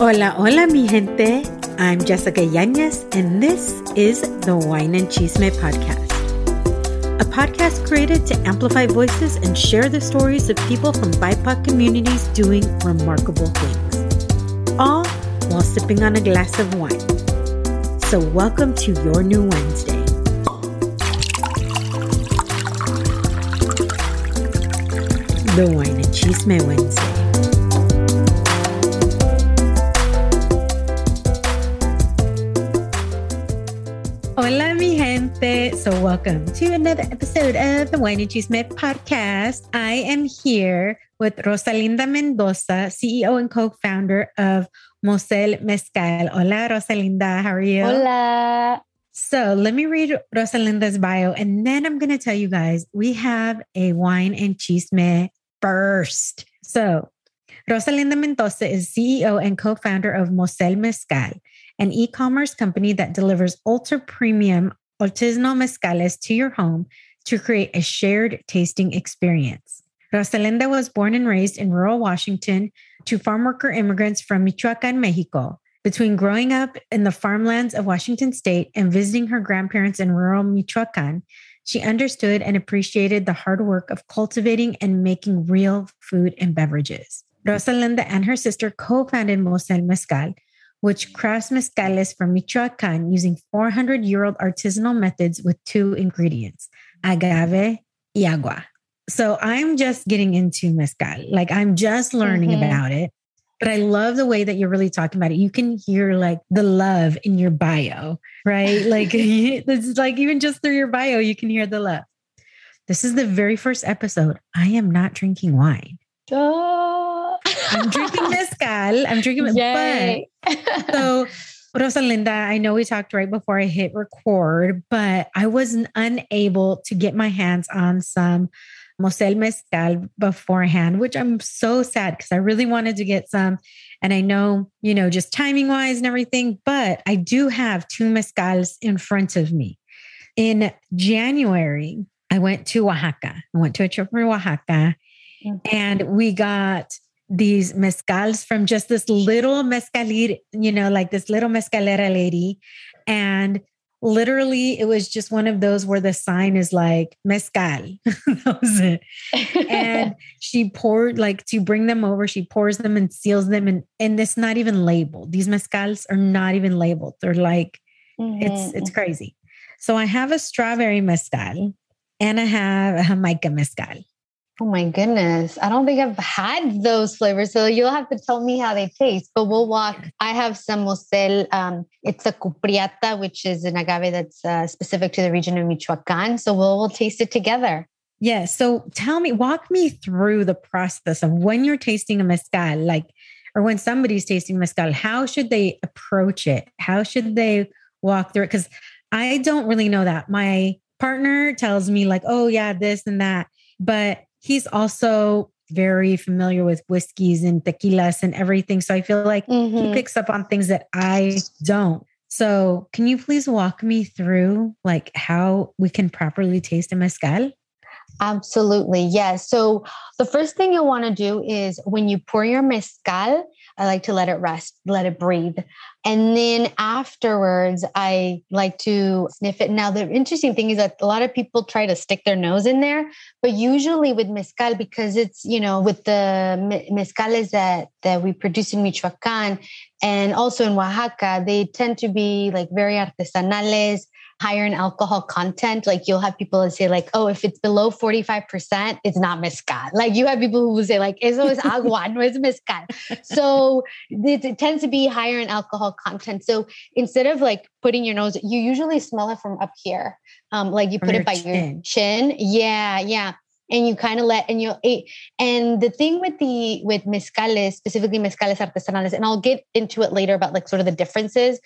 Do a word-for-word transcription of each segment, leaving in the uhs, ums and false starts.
Hola, hola, mi gente. I'm Jessica Yañez, and this is the Wine and Chisme podcast, a podcast created to amplify voices and share the stories of people from B I P O C communities doing remarkable things, all while sipping on a glass of wine. So welcome to your new Wednesday. The Wine and Chisme Wednesday. Hola mi gente, so welcome to another episode of the Wine and Chisme podcast. I am here with Rosalinda Mendoza, C E O and co-founder of Mocel Mezcal. Hola Rosalinda, how are you? Hola. So let me read Rosalinda's bio and then I'm going to tell you guys we have a wine and chisme first. So Rosalinda Mendoza is C E O and co-founder of Mocel Mezcal, an e-commerce company that delivers ultra-premium artisanal mezcales to your home to create a shared tasting experience. Rosalinda was born and raised in rural Washington to farmworker immigrants from Michoacán, Mexico. Between growing up in the farmlands of Washington State and visiting her grandparents in rural Michoacán, she understood and appreciated the hard work of cultivating and making real food and beverages. Rosalinda and her sister co-founded Mocel Mezcal, which crafts mezcales from Michoacán using four hundred year old artisanal methods with two ingredients, agave y agua. So I'm just getting into mezcal. Like I'm just learning mm-hmm. about it, but I love the way that you're really talking about it. You can hear like the love in your bio, right? Like this is like even just through your bio, you can hear the love. This is the very first episode. I am not drinking wine. Oh. I'm drinking mezcal. I'm drinking Yay. But so Rosalinda, I know we talked right before I hit record, but I was unable to get my hands on some Mocel Mezcal beforehand, which I'm so sad because I really wanted to get some. And I know, you know, just timing wise and everything, but I do have two mezcals in front of me. In January, I went to Oaxaca. I went to a trip from Oaxaca. And we got these mezcals from just this little mezcalir, you know, like this little mezcalera lady. And literally it was just one of those where the sign is like mezcal. That was it. And she poured like to bring them over. She pours them and seals them. And, and it's not even labeled. These mezcals are not even labeled. They're like, mm-hmm. it's, it's crazy. So I have a strawberry mezcal and I have a Jamaica mezcal. Oh my goodness. I don't think I've had those flavors. So you'll have to tell me how they taste, but we'll walk. I have some Mocel. Um, it's a cupriata, which is an agave that's uh, specific to the region of Michoacán. So we'll, we'll taste it together. Yeah. So tell me, walk me through the process of when you're tasting a mezcal, like, or when somebody's tasting mezcal, how should they approach it? How should they walk through it? Because I don't really know that. My partner tells me like, oh yeah, this and that, but he's also very familiar with whiskeys and tequilas and everything. So I feel like mm-hmm. he picks up on things that I don't. So can you please walk me through like how we can properly taste a mezcal? Absolutely. Yes. Yeah. So the first thing you'll want to do is when you pour your mezcal, I like to let it rest, let it breathe. And then afterwards, I like to sniff it. Now, the interesting thing is that a lot of people try to stick their nose in there, but usually with mezcal, because it's, you know, with the mezcales that, that we produce in Michoacán and also in Oaxaca, they tend to be like very artesanales, higher in alcohol content. Like you'll have people that say like, oh, if it's below forty-five percent, it's not mezcal. Like you have people who will say like, eso es agua, no es mezcal. So it, it tends to be higher in alcohol content. So instead of like putting your nose, you usually smell it from up here. Um, like you from put it by chin. your chin. Yeah. Yeah. and you kind of let, and you, and the thing with the, with mezcales, specifically mezcales artesanales, and I'll get into it later about like sort of the differences,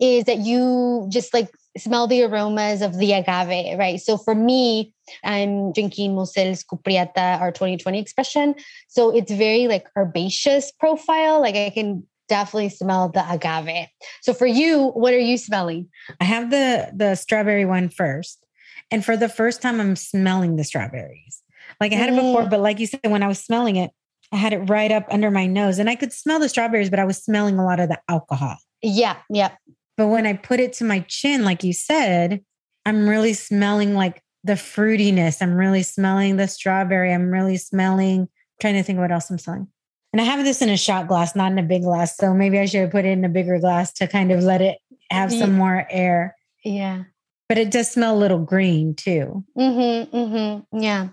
is that you just like smell the aromas of the agave, right? So for me, I'm drinking Mocel's Cupriata, our twenty twenty expression. So it's very like herbaceous profile. Like I can definitely smell the agave. So for you, what are you smelling? I have the, the strawberry one first. And for the first time, I'm smelling the strawberries. Like I had it before, but like you said, when I was smelling it, I had it right up under my nose and I could smell the strawberries, but I was smelling a lot of the alcohol. Yeah. Yeah. But when I put it to my chin, like you said, I'm really smelling like the fruitiness. I'm really smelling the strawberry. I'm really smelling, I'm trying to think what else I'm smelling. And I have this in a shot glass, not in a big glass. So maybe I should have put it in a bigger glass to kind of let it have some more air. Yeah. But it does smell a little green too. Mm-hmm, mm-hmm. Yeah.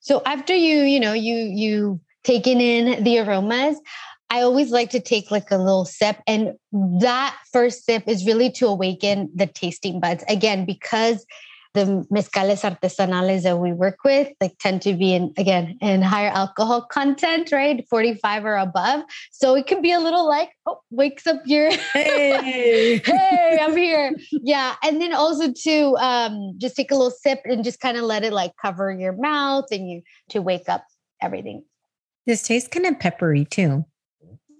So after you, you know, you, you taken in the aromas, I always like to take like a little sip, and that first sip is really to awaken the tasting buds. Again, because the mezcales artesanales that we work with like tend to be in, again, in higher alcohol content, right? forty-five or above. So it can be a little like, oh, wakes up your, hey, hey, I'm here. Yeah. And then also to um, just take a little sip and just kind of let it like cover your mouth and you to wake up everything. This tastes kind of peppery too.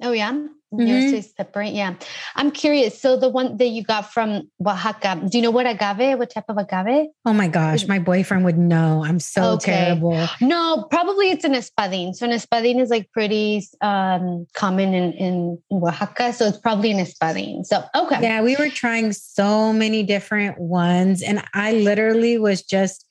Oh yeah. Mm-hmm. Yours tastes peppery. Yeah. I'm curious. So the one that you got from Oaxaca, do you know what agave, what type of agave? Oh my gosh. My boyfriend would know. I'm so okay. terrible. No, probably it's an espadín. So an espadín is like pretty um, common in, in Oaxaca. So it's probably an espadín. So, okay. Yeah. We were trying so many different ones and I literally was just,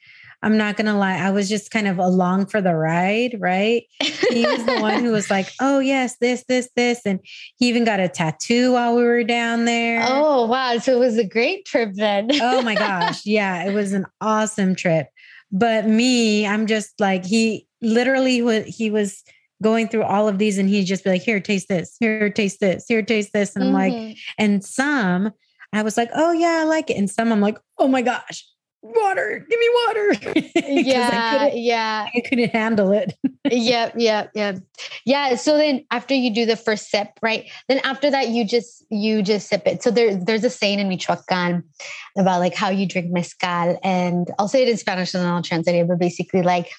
I'm not going to lie. I was just kind of along for the ride, right? He was the one who was like, oh, yes, this, this, this. And he even got a tattoo while we were down there. Oh, wow. So it was a great trip then. Oh, my gosh. Yeah, it was an awesome trip. But me, I'm just like, he literally was, he was going through all of these and he'd just be like, here, taste this, here, taste this, here, taste this. And I'm mm-hmm. like, and some I was like, oh, yeah, I like it. And some I'm like, oh, my gosh. Water, give me water. yeah, I yeah. I couldn't handle it. yeah, yeah, yeah. Yeah. So then after you do the first sip, right? Then after that, you just, you just sip it. So there, there's a saying in Michoacán about like how you drink mezcal, and I'll say it in Spanish and then I'll translate it, but basically like,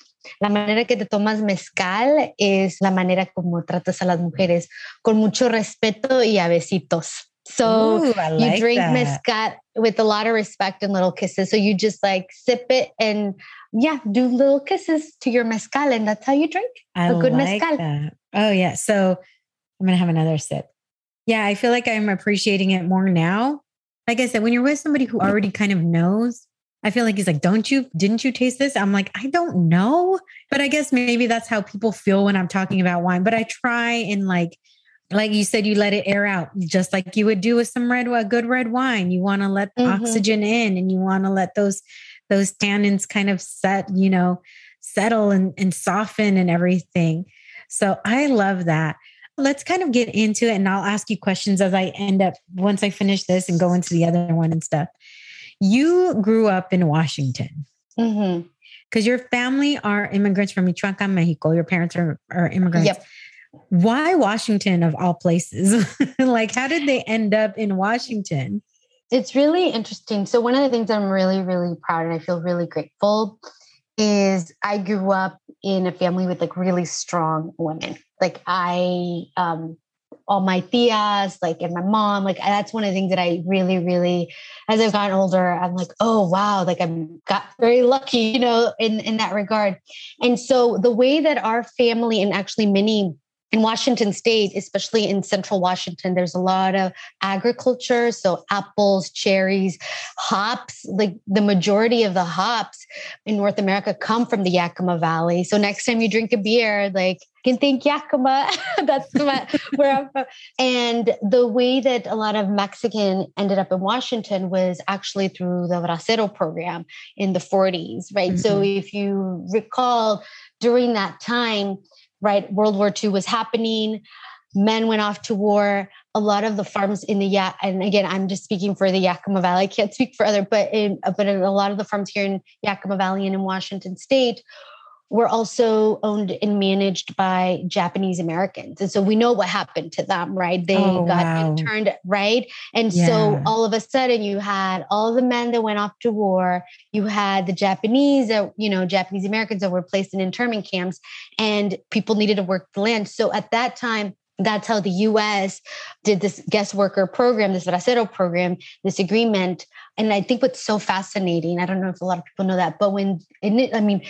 la manera que te tomas mezcal es la manera como tratas a las mujeres, con mucho respeto y a besitos. So Ooh, I like you drink that. Mezcal with a lot of respect and little kisses. So you just like sip it and yeah, do little kisses to your mezcal. And that's how you drink I a good like mezcal. That. Oh yeah. So I'm going to have another sip. Yeah. I feel like I'm appreciating it more now. Like I said, when you're with somebody who already kind of knows, I feel like he's like, don't you, didn't you taste this? I'm like, I don't know, but I guess maybe that's how people feel when I'm talking about wine, but I try and like, Like you said, you let it air out just like you would do with some red, a good red wine. You want to let the mm-hmm. oxygen in and you want to let those, those tannins kind of set, you know, settle and, and soften and everything. So I love that. Let's kind of get into it. And I'll ask you questions as I end up, once I finish this and go into the other one and stuff. You grew up in Washington. Mm-hmm. Cause your family are immigrants from Michoacán, Mexico. Your parents are, are immigrants. Yep. Why Washington of all places? Like, how did they end up in Washington? It's really interesting. So one of the things I'm really, really proud and I feel really grateful is I grew up in a family with like really strong women. Like I, um, all my tias, like, and my mom, like, that's one of the things that I really, really, as I've gotten older, I'm like, oh, wow. Like I got very lucky, you know, in, in that regard. And so the way that our family and actually many in Washington State, especially in central Washington, there's a lot of agriculture. So apples, cherries, hops, like the majority of the hops in North America come from the Yakima Valley. So next time you drink a beer, like you can think Yakima, that's my, where I'm from. And the way that a lot of Mexican ended up in Washington was actually through the Bracero program in the forties, right? Mm-hmm. So if you recall, during that time, right, World War Two was happening. Men went off to war. A lot of the farms in the Yak, and again, I'm just speaking for the Yakima Valley. I can't speak for other, but in, but in a lot of the farms here in Yakima Valley and in Washington State were also owned and managed by Japanese Americans. And so we know what happened to them, right? They oh, got wow. interned, right? And yeah. so all of a sudden you had all the men that went off to war. You had the Japanese, uh, you know, Japanese Americans that were placed in internment camps, and people needed to work the land. So at that time, that's how the U S did this guest worker program, this Bracero program, this agreement. And I think what's so fascinating, I don't know if a lot of people know that, but when, I mean,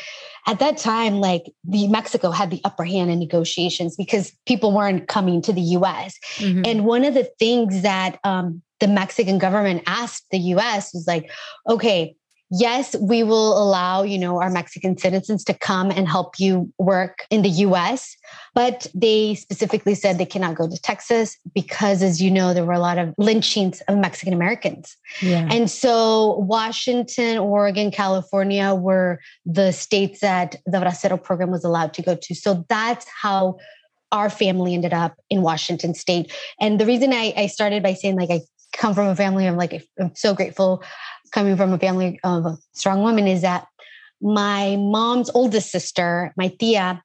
at that time, like the Mexico had the upper hand in negotiations because people weren't coming to the U S. Mm-hmm. And one of the things that um, the Mexican government asked the U S was like, okay, yes, we will allow, you know, our Mexican citizens to come and help you work in the U S, but they specifically said they cannot go to Texas because, as you know, there were a lot of lynchings of Mexican Americans. Yeah. And so Washington, Oregon, California were the states that the Bracero program was allowed to go to. So that's how our family ended up in Washington State. And the reason I, I started by saying, like, I come from a family, I'm like, I'm so grateful coming from a family of strong women, is that my mom's oldest sister, my tia,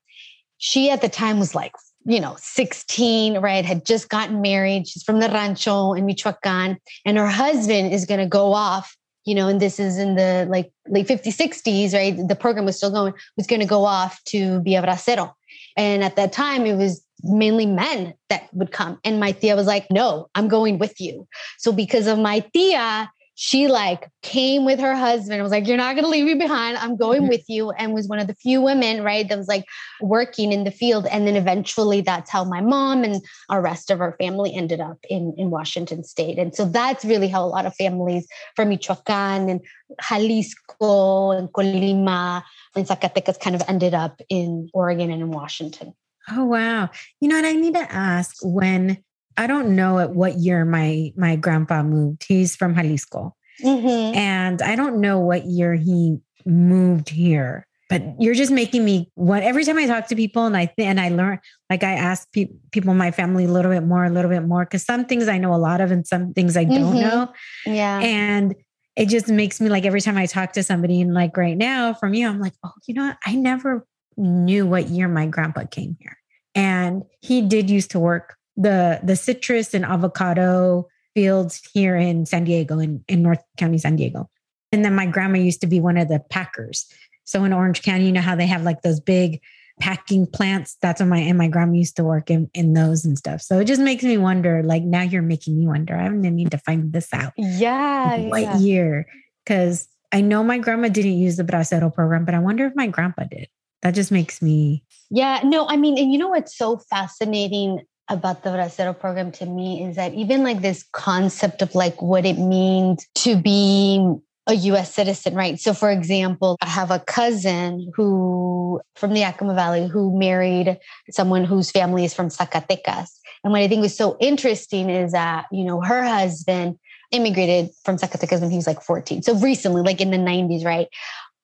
she at the time was like, you know, sixteen, right? Had just gotten married. She's from the rancho in Michoacán, and her husband is going to go off, you know, and this is in the like late fifties, sixties, right? The program was still going, was going to go off to be a bracero. And at that time it was mainly men that would come. And my tia was like, no, I'm going with you. So because of my tia, she like came with her husband and was like, you're not going to leave me behind. I'm going mm-hmm. with you. And was one of the few women, right, that was like working in the field. And then eventually that's how my mom and our rest of our family ended up in, in Washington State. And so that's really how a lot of families from Michoacán and Jalisco and Colima and Zacatecas kind of ended up in Oregon and in Washington. Oh, wow. You know, and I need to ask when... I don't know at what year my, my grandpa moved. He's from Jalisco. Mm-hmm. And I don't know what year he moved here, but you're just making me what every time I talk to people and I, th- and I learn, like I ask pe- people, my family, a little bit more, a little bit more, because some things I know a lot of and some things I don't mm-hmm. know. Yeah. And it just makes me like, every time I talk to somebody and like right now from you, I'm like, oh, you know what? I never knew what year my grandpa came here. And he did used to work the the citrus and avocado fields here in San Diego, in, in North County, San Diego. And then my grandma used to be one of the packers. So in Orange County, you know how they have like those big packing plants. That's when my, and my grandma used to work in, in those and stuff. So it just makes me wonder, like now you're making me wonder, I'm going to need to find this out. Yeah. What yeah. year? Because I know my grandma didn't use the Bracero program, but I wonder if my grandpa did. That just makes me. Yeah, no, I mean, and you know, what's so fascinating about the Bracero program to me is that even like this concept of like what it means to be a U S citizen, right? So for example, I have a cousin who from the Yakima Valley who married someone whose family is from Zacatecas. And what I think was so interesting is that, you know, her husband immigrated from Zacatecas when he was like fourteen. So recently, like in the nineties, right?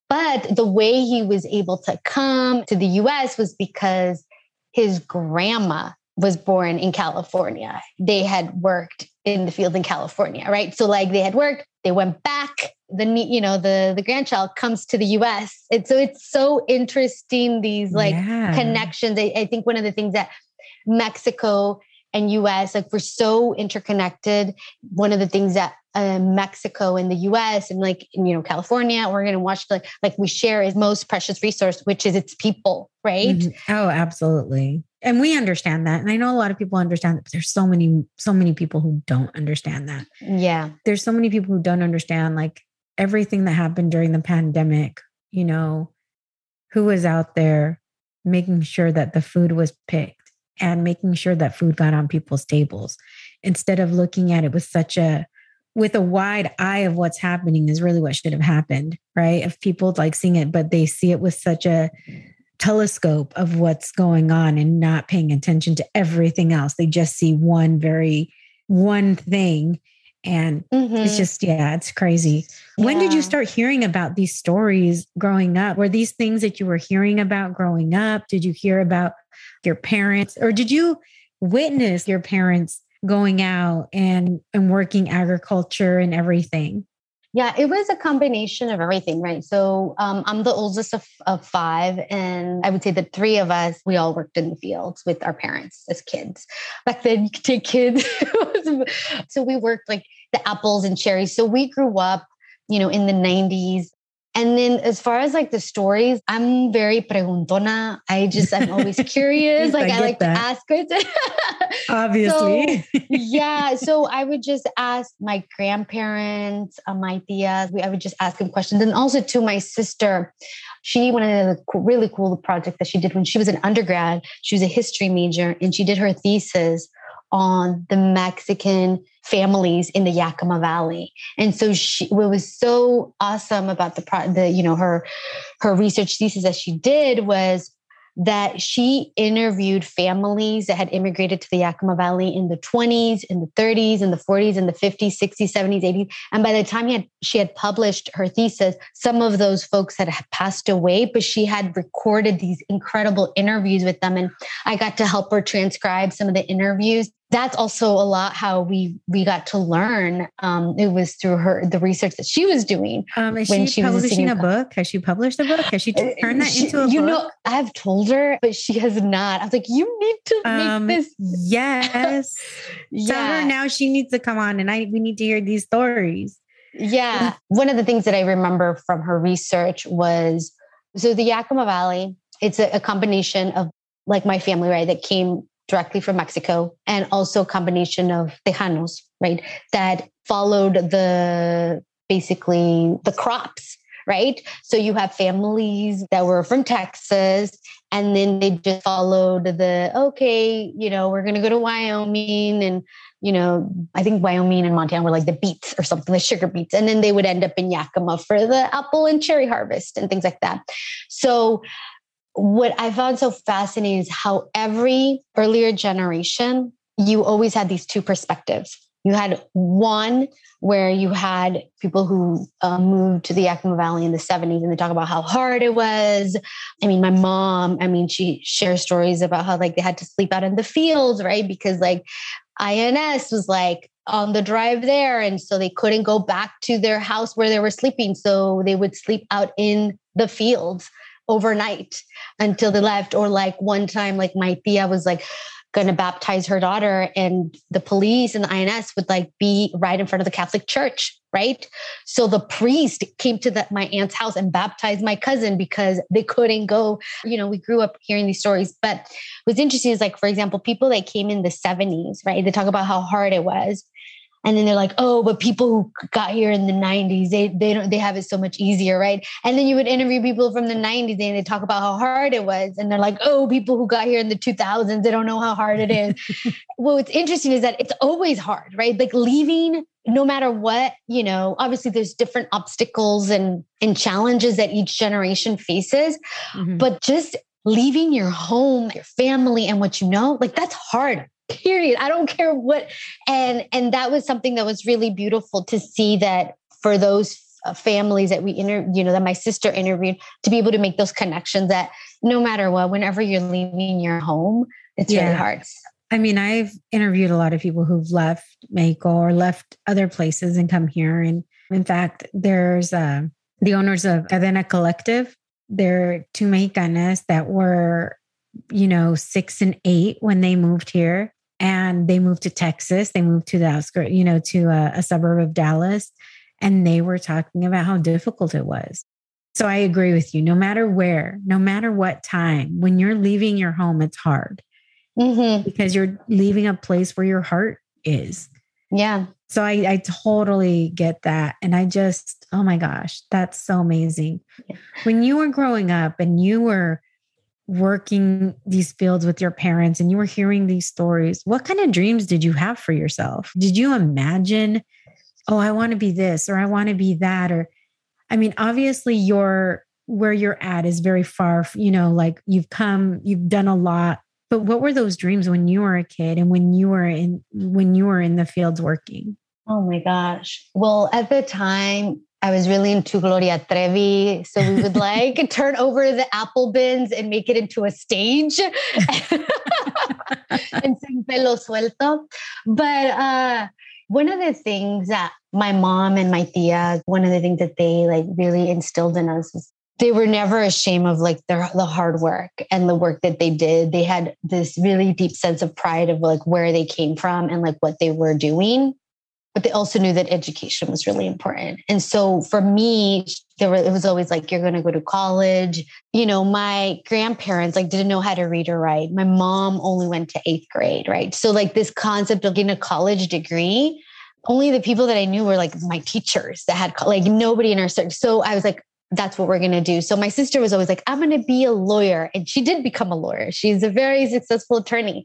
But the way he was able to come to the U S was because his grandma was born in California. They had worked in the field in California, right? So like they had worked, they went back, the, you know, the, the grandchild comes to the U S. And so it's so interesting, these like yeah. connections. I, I think one of the things that Mexico and U S, like we're so interconnected. One of the things that uh, Mexico and the U S and like, you know, California, Oregon and Washington, like, like we share is most precious resource, which is its people, right? Mm-hmm. Oh, absolutely. And we understand that. And I know a lot of people understand that, but there's so many, so many people who don't understand that. Yeah. There's so many people who don't understand like everything that happened during the pandemic, you know, who was out there making sure that the food was picked and making sure that food got on people's tables instead of looking at it with such a, with a wide eye of what's happening is really what should have happened, right? If people like seeing it, but they see it with such a telescope of what's going on and not paying attention to everything else. They just see one very, one thing. And mm-hmm. it's just, yeah, it's crazy. Yeah. When did you start hearing about these stories growing up? Were these things that you were hearing about growing up? Did you hear about your parents, or did you witness your parents going out and, and working agriculture and everything? Yeah, it was a combination of everything, right? So um, I'm the oldest of, of five. And I would say the three of us, we all worked in the fields with our parents as kids. Back then, you could take kids. So we worked like the apples and cherries. So we grew up, you know, in the nineties. And then as far as like the stories, I'm very preguntona. I just, I'm always curious. Like I, I like that. to ask questions. Obviously. So, yeah. So I would just ask my grandparents, uh, my tias, we, I would just ask them questions. And also to my sister, she, one of the co- really cool projects that she did when she was an undergrad, she was a history major and she did her thesis on the Mexican families in the Yakima Valley. And so she, what was so awesome about the, pro, the, you know, her, her research thesis that she did was that she interviewed families that had immigrated to the Yakima Valley in the twenties, in the thirties, in the forties, in the fifties, sixties, seventies, eighties. And by the time he had, she had published her thesis, some of those folks had passed away, but she had recorded these incredible interviews with them. And I got to help her transcribe some of the interviews. That's also a lot how we we got to learn. Um, it was through her the research that she was doing. Um, is when she, she publishing was a, a book? Has she published a book? Has she turned that she, into a you book? You know, I've told her, but she has not. I was like, you need to make um, this. Yes. yeah. Tell her now she needs to come on, and I we need to hear these stories. Yeah. One of the things that I remember from her research was so the Yakima Valley. It's a, a combination of like my family, right, that came directly from Mexico, and also a combination of Tejanos, right, that followed the, basically the crops, right? So you have families that were from Texas, and then they just followed the, okay, you know, we're going to go to Wyoming. And, you know, I think Wyoming and Montana were like the beets or something, the sugar beets. And then they would end up in Yakima for the apple and cherry harvest and things like that. So what I found so fascinating is how every earlier generation, you always had these two perspectives. You had one where you had people who uh, moved to the Yakima Valley in the seventies and they talk about how hard it was. I mean, my mom, I mean, she shares stories about how like they had to sleep out in the fields, right? Because like I N S was like on the drive there. And so they couldn't go back to their house where they were sleeping. So they would sleep out in the fields overnight until they left. Or like one time, like my tia was like going to baptize her daughter and the police and the I N S would like be right in front of the Catholic church, right? So the priest came to the, my aunt's house and baptized my cousin because they couldn't go. You know, we grew up hearing these stories. But what's interesting is like, for example, people that came in the seventies, right? They talk about how hard it was. And then they're like, oh, but people who got here in the nineties, they they don't they have it so much easier, right? And then you would interview people from the nineties and they talk about how hard it was. And they're like, oh, people who got here in the two thousands, they don't know how hard it is. Well, what's interesting is that it's always hard, right? Like leaving, no matter what, you know, obviously there's different obstacles and, and challenges that each generation faces, mm-hmm. but just leaving your home, your family and what you know, like that's hard. Period. I don't care what. And, and that was something that was really beautiful to see that for those families that we interviewed, you know, that my sister interviewed, to be able to make those connections that no matter what, whenever you're leaving your home, it's yeah. really hard. I mean, I've interviewed a lot of people who've left Mexico or left other places and come here. And in fact, there's uh, the owners of Athena Collective. They're two Mexicanas that were, you know, six and eight when they moved here. And they moved to Texas. They moved to the outskirts, you know, to a, a suburb of Dallas. And they were talking about how difficult it was. So I agree with you. No matter where, no matter what time, when you're leaving your home, it's hard mm-hmm. because you're leaving a place where your heart is. Yeah. So I, I totally get that. And I just, oh my gosh, that's so amazing. Yeah. When you were growing up and you were working these fields with your parents and you were hearing these stories, what kind of dreams did you have for yourself? Did you imagine, oh, I want to be this, or I want to be that? Or, I mean, obviously your, where you're at is very far, you know, like you've come, you've done a lot, but what were those dreams when you were a kid and when you were in, when you were in the fields working? Oh my gosh. Well, at the time, I was really into Gloria Trevi. So we would like turn over the apple bins and make it into a stage and sing pelo suelto. But uh, One of the things that my mom and my tia, one of the things that they like really instilled in us is they were never ashamed of like their, the hard work and the work that they did. They had this really deep sense of pride of like where they came from and like what they were doing. But they also knew that education was really important. And so for me, there were, it was always like, you're going to go to college. You know, my grandparents like didn't know how to read or write. My mom only went to eighth grade, right? So like this concept of getting a college degree, only the people that I knew were like my teachers that had like nobody in our circle. So I was like, that's what we're going to do. So my sister was always like, I'm going to be a lawyer. And she did become a lawyer. She's a very successful attorney.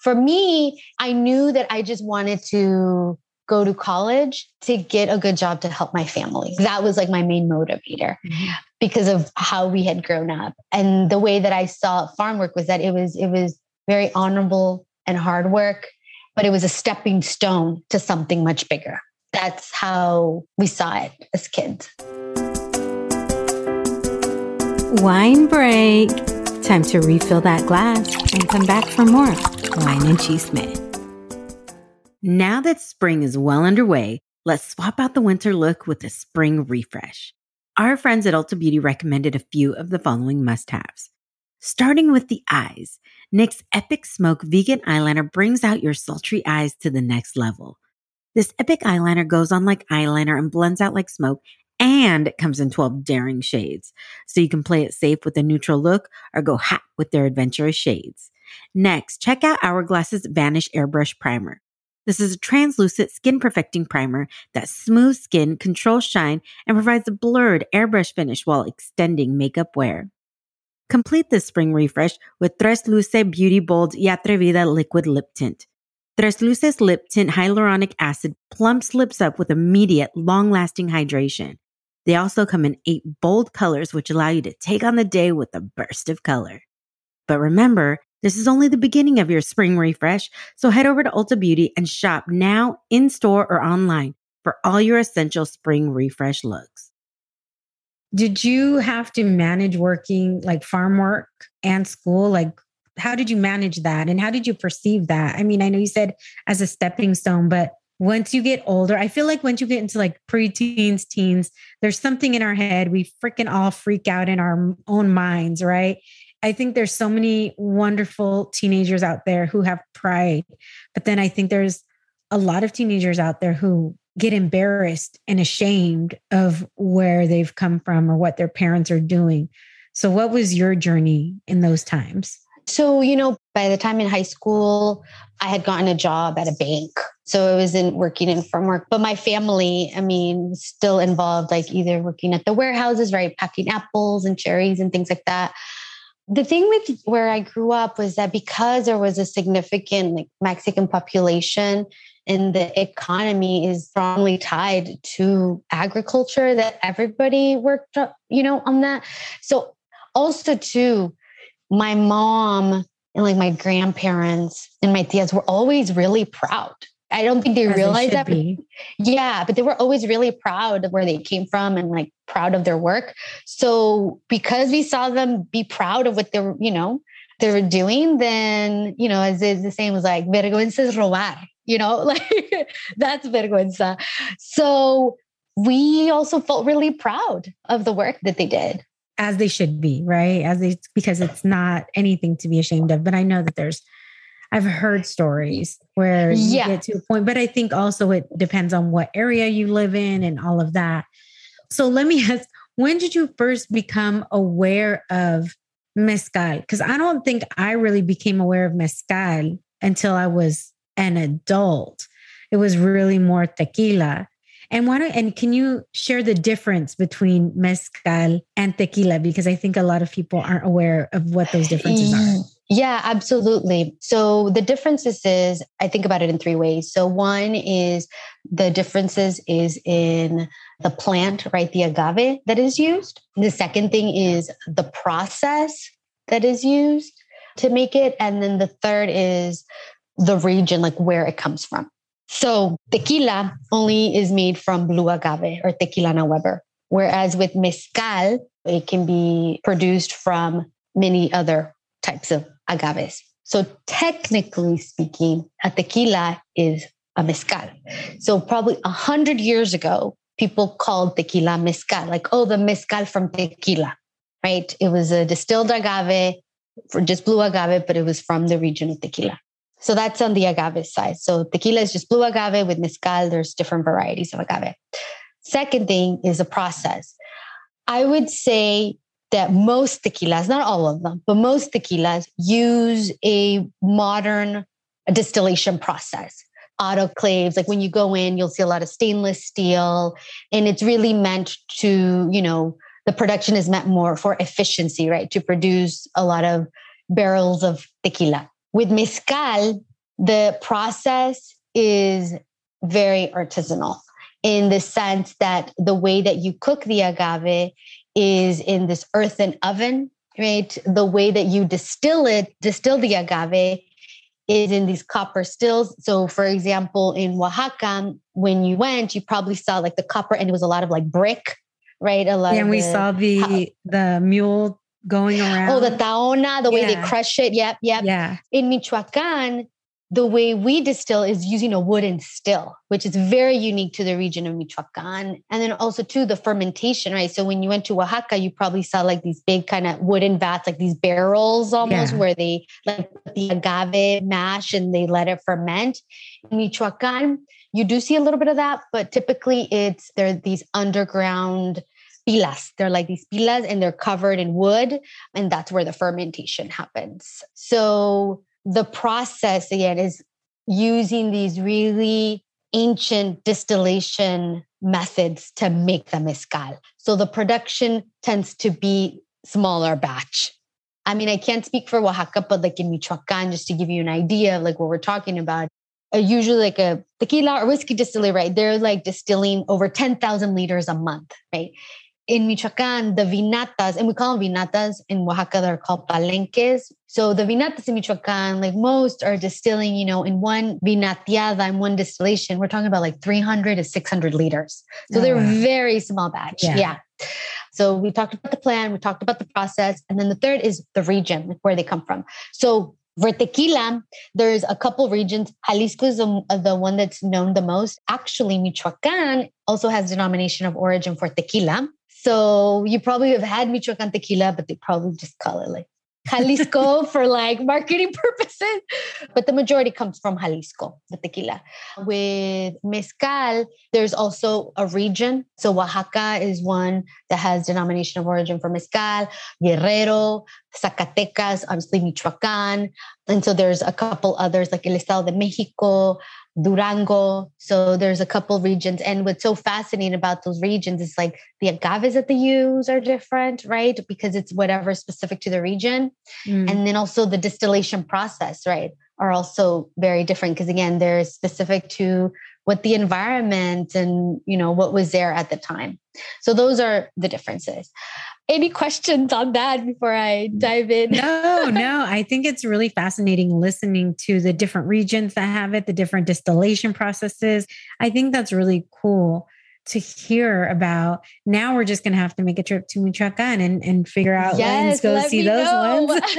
For me, I knew that I just wanted to go to college to get a good job to help my family. That was like my main motivator mm-hmm. because of how we had grown up. And the way that I saw farm work was that it was, it was very honorable and hard work, but it was a stepping stone to something much bigger. That's how we saw it as kids. Wine break. Time to refill that glass and come back for more Wine and Chisme. Now that spring is well underway, let's swap out the winter look with a spring refresh. Our friends at Ulta Beauty recommended a few of the following must-haves. Starting with the eyes, N Y X Epic Smoke Vegan Eyeliner brings out your sultry eyes to the next level. This epic eyeliner goes on like eyeliner and blends out like smoke, and it comes in twelve daring shades, so you can play it safe with a neutral look or go hot with their adventurous shades. Next, check out Hourglass's Vanish Airbrush Primer. This is a translucent skin-perfecting primer that smooths skin, controls shine, and provides a blurred airbrush finish while extending makeup wear. Complete this spring refresh with Tres Luce Beauty Bold y Atrevida Liquid Lip Tint. Tres Luce's Lip Tint Hyaluronic Acid plumps lips up with immediate, long-lasting hydration. They also come in eight bold colors, which allow you to take on the day with a burst of color. But remember, this is only the beginning of your spring refresh, so head over to Ulta Beauty and shop now in-store or online for all your essential spring refresh looks. Did you have to manage working like farm work and school? Like, how did you manage that? And how did you perceive that? I mean, I know you said as a stepping stone, but once you get older, I feel like once you get into like preteens, teens, there's something in our head. We freaking all freak out in our own minds, right? I think there's so many wonderful teenagers out there who have pride, but then I think there's a lot of teenagers out there who get embarrassed and ashamed of where they've come from or what their parents are doing. So what was your journey in those times? So, you know, by the time in high school, I had gotten a job at a bank. So I wasn't working in farm work, but my family, I mean, still involved, like either working at the warehouses, right? Packing apples and cherries and things like that. The thing with where I grew up was that because there was a significant like Mexican population and the economy is strongly tied to agriculture, that everybody worked up, you know, on that. So also too, my mom and like my grandparents and my tias were always really proud. I don't think they As realized that. Be. Yeah. But they were always really proud of where they came from and like proud of their work. So because we saw them be proud of what they were, you know, they were doing, then, you know, as is the same was like, vergüenza es robar, you know, like that's vergüenza. So we also felt really proud of the work that they did. As they should be, right? As they, because it's not anything to be ashamed of. But I know that there's, I've heard stories where you yeah. get to a point, but I think also it depends on what area you live in and all of that. So let me ask, when did you first become aware of mezcal? Because I don't think I really became aware of mezcal until I was an adult. It was really more tequila. And why don't, and can you share the difference between mezcal and tequila? Because I think a lot of people aren't aware of what those differences are. Yeah, absolutely. So the differences is, I think about it in three ways. So one is the differences is in the plant, right? The agave that is used. The second thing is the process that is used to make it. And then the third is the region, like where it comes from. So tequila only is made from blue agave or tequilana Weber, whereas with mezcal, it can be produced from many other types of agaves. So technically speaking, a tequila is a mezcal. So probably one hundred years ago, people called tequila mezcal, like, oh, the mezcal from tequila, right? It was a distilled agave, for just blue agave, but it was from the region of tequila. So that's on the agave side. So tequila is just blue agave. With mezcal, there's different varieties of agave. Second thing is a process. I would say that most tequilas, not all of them, but most tequilas use a modern distillation process. Autoclaves, like when you go in, you'll see a lot of stainless steel, and it's really meant to, you know, the production is meant more for efficiency, right? To produce a lot of barrels of tequila. With mezcal, the process is very artisanal in the sense that the way that you cook the agave is in this earthen oven, right? The way that you distill it, distill the agave is in these copper stills. So for example, in Oaxaca, when you went, you probably saw like the copper, and it was a lot of like brick, right? A lot. Yeah, and we the, saw the how, the mule going around. Oh, the taona, the yeah. way they crush it. Yep, yep. Yeah. In Michoacán, the way we distill is using a wooden still, which is very unique to the region of Michoacán. And then also too, the fermentation, right? So when you went to Oaxaca, you probably saw like these big kind of wooden vats, like these barrels almost, yeah. where they like put the agave mash and they let it ferment. In Michoacán, you do see a little bit of that, but typically it's, there are these underground pilas. They're like these pilas and they're covered in wood, and that's where the fermentation happens. So the process, again, is using these really ancient distillation methods to make the mezcal. So the production tends to be smaller batch. I mean, I can't speak for Oaxaca, but like in Michoacán, just to give you an idea of like what we're talking about, usually like a tequila or whiskey distillery, right? They're like distilling over ten thousand liters a month, right? In Michoacán, the vinatas, and we call them vinatas, in Oaxaca, they're called palenques. So the vinatas in Michoacán, like most are distilling, you know, in one vinatiada, in one distillation, we're talking about like three hundred to six hundred liters. So oh, they're wow. very small batch. Yeah. yeah. So we talked about the plan, we talked about the process. And then the third is the region, where they come from. So for tequila, there's a couple regions. Jalisco is the, the one that's known the most. Actually, Michoacán also has denomination of origin for tequila. So you probably have had Michoacán tequila, but they probably just call it like Jalisco for like marketing purposes. But the majority comes from Jalisco, the tequila. With mezcal, there's also a region. So Oaxaca is one that has denomination of origin for mezcal, Guerrero, Zacatecas, obviously Michoacán. And so there's a couple others like El Estado de Mexico, Durango. So there's a couple regions. And what's so fascinating about those regions is like the agaves that they use are different, right? Because it's whatever specific to the region. Mm. And then also the distillation process, right, are also very different. Because again, they're specific to what the environment and, you know, what was there at the time. So those are the differences. Any questions on that before I dive in? No, no. I think it's really fascinating listening to the different regions that have it, the different distillation processes. I think that's really cool to hear about. Now we're just going to have to make a trip to Michoacán and, and figure out yes, go see those know. ones.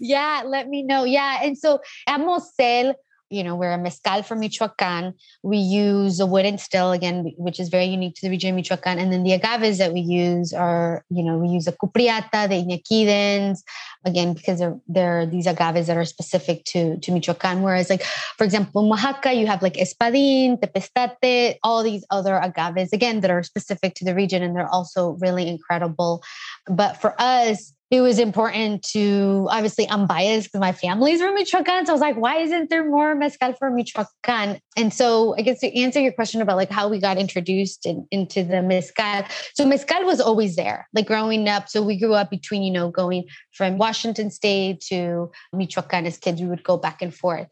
Yeah, let me know. Yeah. And so at Mocel, you know, we're a mezcal from Michoacán. We use a wooden still, again, which is very unique to the region of Michoacán. And then the agaves that we use are, you know, we use a cupriata, the iñakidens, again, because there, there are these agaves that are specific to, to Michoacán. Whereas, like, for example, in Oaxaca, you have like espadín, tepestate, all these other agaves, again, that are specific to the region. And they're also really incredible. But for us, it was important to, obviously I'm biased because my family's from Michoacán. So I was like, why isn't there more mezcal for Michoacán? And so I guess to answer your question about like how we got introduced in, into the mezcal. So mezcal was always there, like growing up. So we grew up between, you know, going from Washington State to Michoacán as kids, we would go back and forth.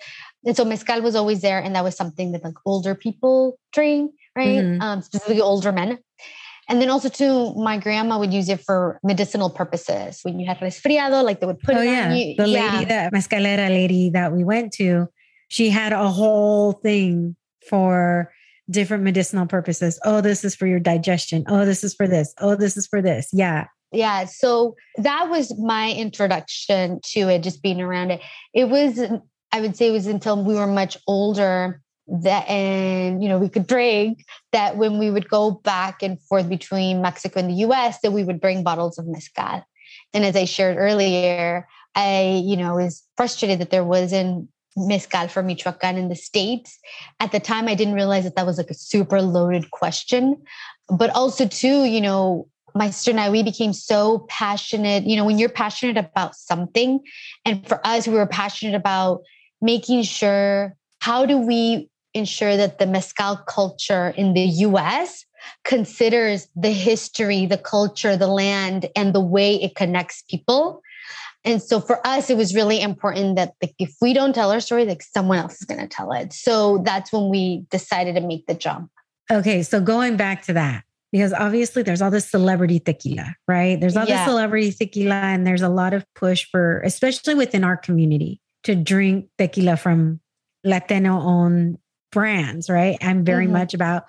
And so mezcal was always there. And that was something that like older people drink, right? Mm-hmm. Um, specifically older men. And then also too, my grandma would use it for medicinal purposes. When you had resfriado, like they would put oh, it yeah. on you. The yeah. lady, the mezcalera lady that we went to, she had a whole thing for different medicinal purposes. Oh, this is for your digestion. Oh, this is for this. Oh, this is for this. Yeah. Yeah. So that was my introduction to it, just being around it. It was, I would say it was until we were much older that, and, you know, we could drink, that when we would go back and forth between Mexico and the U S, that we would bring bottles of mezcal. And as I shared earlier, I, you know, was frustrated that there wasn't mezcal from Michoacán in the States. At the time, I didn't realize that that was like a super loaded question. But also too, you know, my sister and I, we became so passionate, you know, when you're passionate about something. And for us, we were passionate about making sure, how do we ensure that the mezcal culture in the U S considers the history, the culture, the land, and the way it connects people. And so for us, it was really important that, like, if we don't tell our story, like, someone else is going to tell it. So that's when we decided to make the jump. Okay. So going back to that, because obviously there's all this celebrity tequila, right? There's all yeah. this celebrity tequila, and there's a lot of push for, especially within our community, to drink tequila from Latino-owned brands, right? I'm very mm-hmm. much about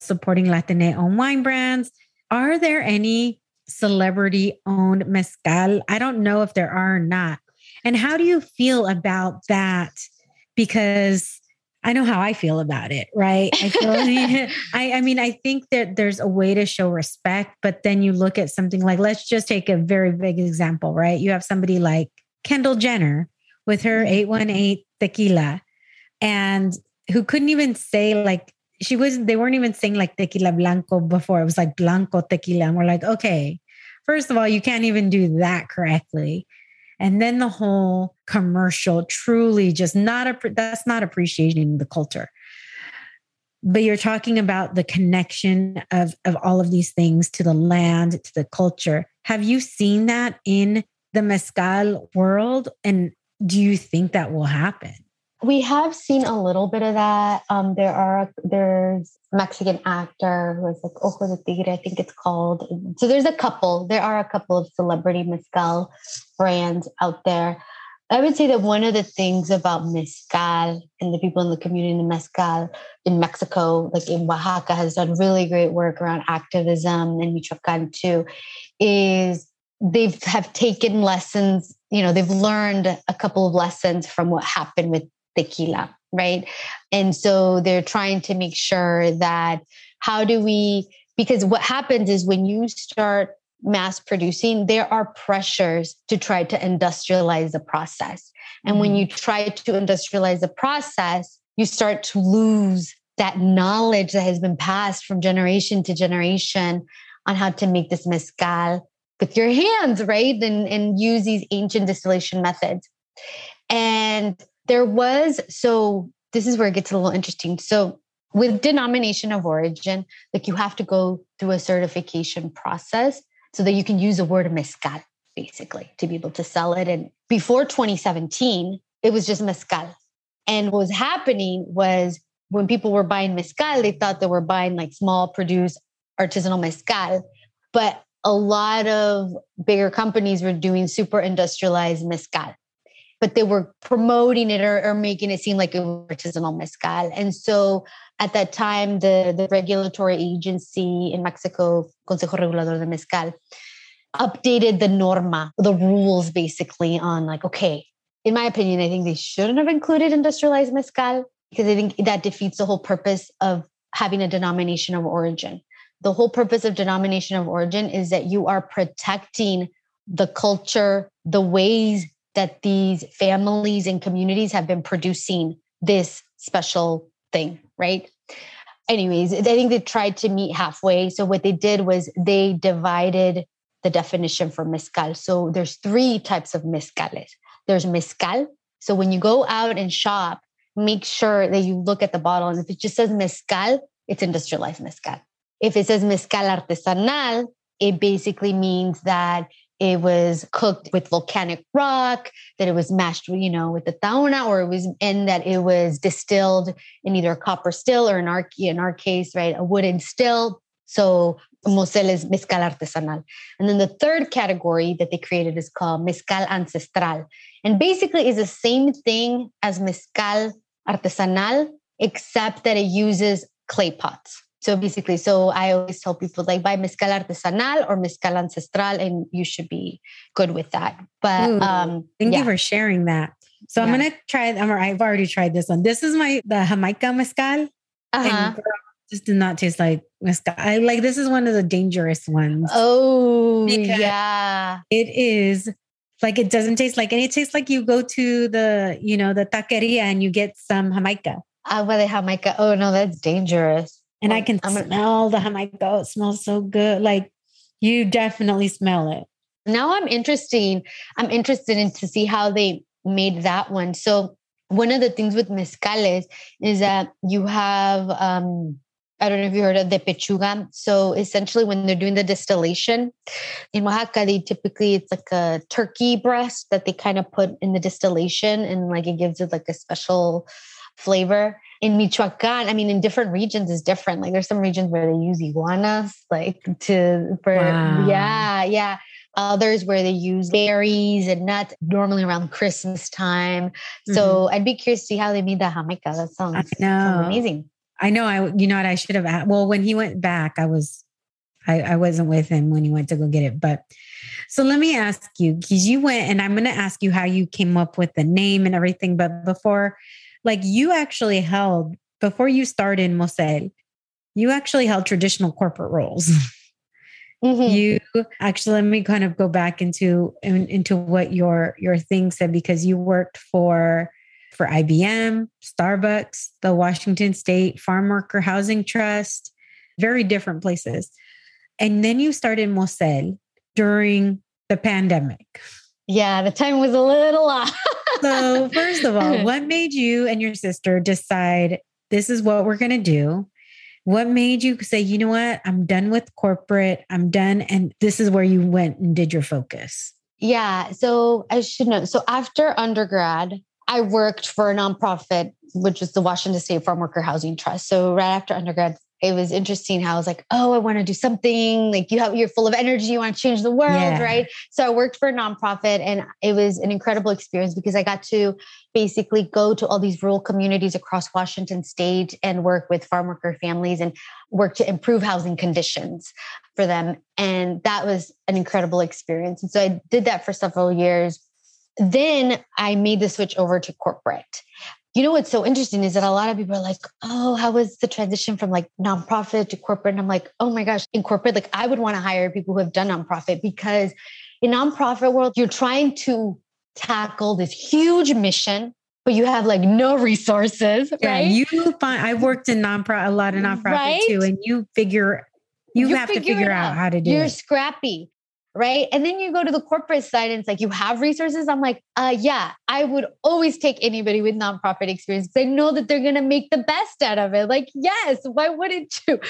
supporting Latino-owned wine brands. Are there any celebrity-owned mezcal? I don't know if there are or not. And how do you feel about that? Because I know how I feel about it, right? I, feel, I, I mean, I think that there's a way to show respect, but then you look at something like, let's just take a very big example, right? You have somebody like Kendall Jenner with her eight one eight tequila, and who couldn't even say, like, she wasn't, they weren't even saying like tequila blanco before. It was like blanco tequila. And we're like, okay, first of all, you can't even do that correctly. And then the whole commercial, truly just not, a, that's not appreciating the culture. But you're talking about the connection of, of all of these things to the land, to the culture. Have you seen that in the mezcal world? And do you think that will happen? We have seen a little bit of that. Um, there are, there's a Mexican actor who is like Ojo de Tigre, I think it's called. So there's a couple, there are a couple of celebrity mezcal brands out there. I would say that one of the things about mezcal and the people in the community in the mezcal in Mexico, like in Oaxaca, has done really great work around activism, and Michoacán too, is they've have taken lessons, you know, they've learned a couple of lessons from what happened with tequila, right? And so they're trying to make sure that how do we, because what happens is when you start mass producing, there are pressures to try to industrialize the process. And mm-hmm. when you try to industrialize the process, you start to lose that knowledge that has been passed from generation to generation on how to make this mezcal with your hands, right? And, and use these ancient distillation methods. And There was, so this is where it gets a little interesting. So with denomination of origin, like, you have to go through a certification process so that you can use the word mezcal, basically, to be able to sell it. And before twenty seventeen, it was just mezcal. And what was happening was when people were buying mezcal, they thought they were buying like small produce artisanal mezcal, but a lot of bigger companies were doing super industrialized mezcal. But they were promoting it or, or making it seem like it was artisanal mezcal. And so at that time, the, the regulatory agency in Mexico, Consejo Regulador de Mezcal, updated the norma, the rules basically on like, okay, in my opinion, I think they shouldn't have included industrialized mezcal because I think that defeats the whole purpose of having a denomination of origin. The whole purpose of denomination of origin is that you are protecting the culture, the ways that these families and communities have been producing this special thing, right? Anyways, I think they tried to meet halfway. So what they did was they divided the definition for mezcal. So there's three types of mezcales. There's mezcal. So when you go out and shop, make sure that you look at the bottle. And if it just says mezcal, it's industrialized mezcal. If it says mezcal artesanal, it basically means that it was cooked with volcanic rock, that it was mashed, you know, with the taona, or it was, and that it was distilled in either a copper still or in our, in our case, right, a wooden still. So Mocel is mezcal artesanal. And then the third category that they created is called mezcal ancestral. And basically is the same thing as mezcal artesanal, except that it uses clay pots. So basically, so I always tell people, like, buy mezcal artesanal or mezcal ancestral, and you should be good with that. But Ooh, um, thank yeah. you for sharing that. So yeah. I'm going to try them. I've already tried this one. This is my, the Jamaica Mezcal. Uh-huh. And just did not taste like mezcal. I like, this is one of the dangerous ones. Oh, yeah. It is like, it doesn't taste like, and it tastes like you go to the, you know, the taqueria and you get some Jamaica. I want the Jamaica. Oh no, that's dangerous. And I can I'm smell gonna... the Jamaica. Oh, it smells so good. Like you definitely smell it. Now I'm interested. I'm interested in to see how they made that one. So one of the things with mezcales is that you have, um, I don't know if you heard of the pechuga. So essentially when they're doing the distillation in Oaxaca, they typically, it's like a turkey breast that they kind of put in the distillation and like it gives it like a special flavor. In Michoacán, I mean, in different regions is different. Like there's some regions where they use iguanas, like to, for, wow. yeah, yeah. Others where they use berries and nuts, normally around Christmas time. So mm-hmm. I'd be curious to see how they made the Jamaica. That sounds, I sounds amazing. I know. I you know what I should have asked. Well, when he went back, I was, I, I wasn't with him when he went to go get it. But so let me ask you, because you went, and I'm going to ask you how you came up with the name and everything. But before, like you actually held before you started Mocel, you actually held traditional corporate roles. Mm-hmm. You actually, let me kind of go back into, in, into what your, your thing said, because you worked for, for I B M, Starbucks, the Washington State Farmworker Housing Trust, very different places. And then you started Mocel during the pandemic. Yeah. The time was a little off. So first of all, what made you and your sister decide this is what we're going to do? What made you say, you know what, I'm done with corporate, I'm done. And this is where you went and did your focus. Yeah. So I should know. So after undergrad, I worked for a nonprofit, which was the Washington State Farmworker Housing Trust. So right after undergrad, it was interesting how I was like, oh, I want to do something like you have, you're full of energy. You want to change the world. Yeah. Right. So I worked for a nonprofit and it was an incredible experience because I got to basically go to all these rural communities across Washington state and work with farm worker families and work to improve housing conditions for them. And that was an incredible experience. And so I did that for several years. Then I made the switch over to corporate. You know, what's so interesting is that a lot of people are like, oh, how was the transition from like nonprofit to corporate? And I'm like, oh my gosh, in corporate, like I would want to hire people who have done nonprofit because in nonprofit world, you're trying to tackle this huge mission, but you have like no resources. Yeah, right? You find, I've worked in nonprofit, a lot of nonprofit right? too. And you figure, you, you have figure to figure out. out how to do you're it. You're scrappy. Right. And then you go to the corporate side and it's like, you have resources. I'm like, uh, yeah, I would always take anybody with nonprofit experience. They know that they're going to make the best out of it. Like, yes, why wouldn't you?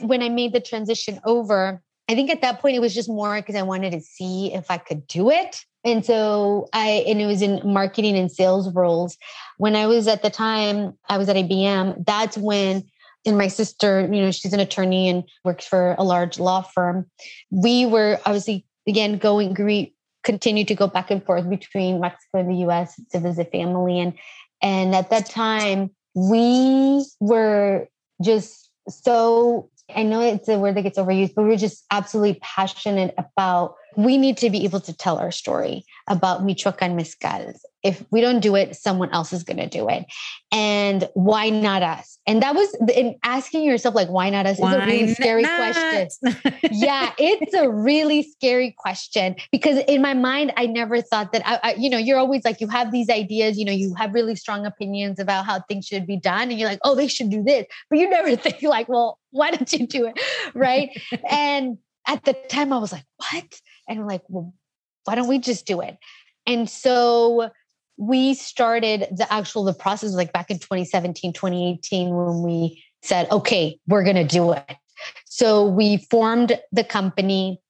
When I made the transition over, I think at that point it was just more because I wanted to see if I could do it. And so I, and it was in marketing and sales roles. When I was at the time, I was at I B M. That's when And my sister, you know, she's an attorney and works for a large law firm. We were obviously, again, going, we continued to go back and forth between Mexico and the U S to visit family. And, and at that time, we were just so, I know it's a word that gets overused, but we were just absolutely passionate about, we need to be able to tell our story about Michoacán Mezcal. If we don't do it, someone else is going to do it. And why not us? And that was in asking yourself, like, why not us? Why is a really scary not? question. Yeah, it's a really scary question because in my mind, I never thought that, I, I, you know, you're always like, you have these ideas, you know, you have really strong opinions about how things should be done. And you're like, oh, they should do this. But you never think like, well, why don't you do it? Right. And at the time I was like, what? And I'm like, well, why don't we just do it? And so we started the actual, the process like back in twenty seventeen, twenty eighteen, when we said, okay, we're going to do it. So we formed the company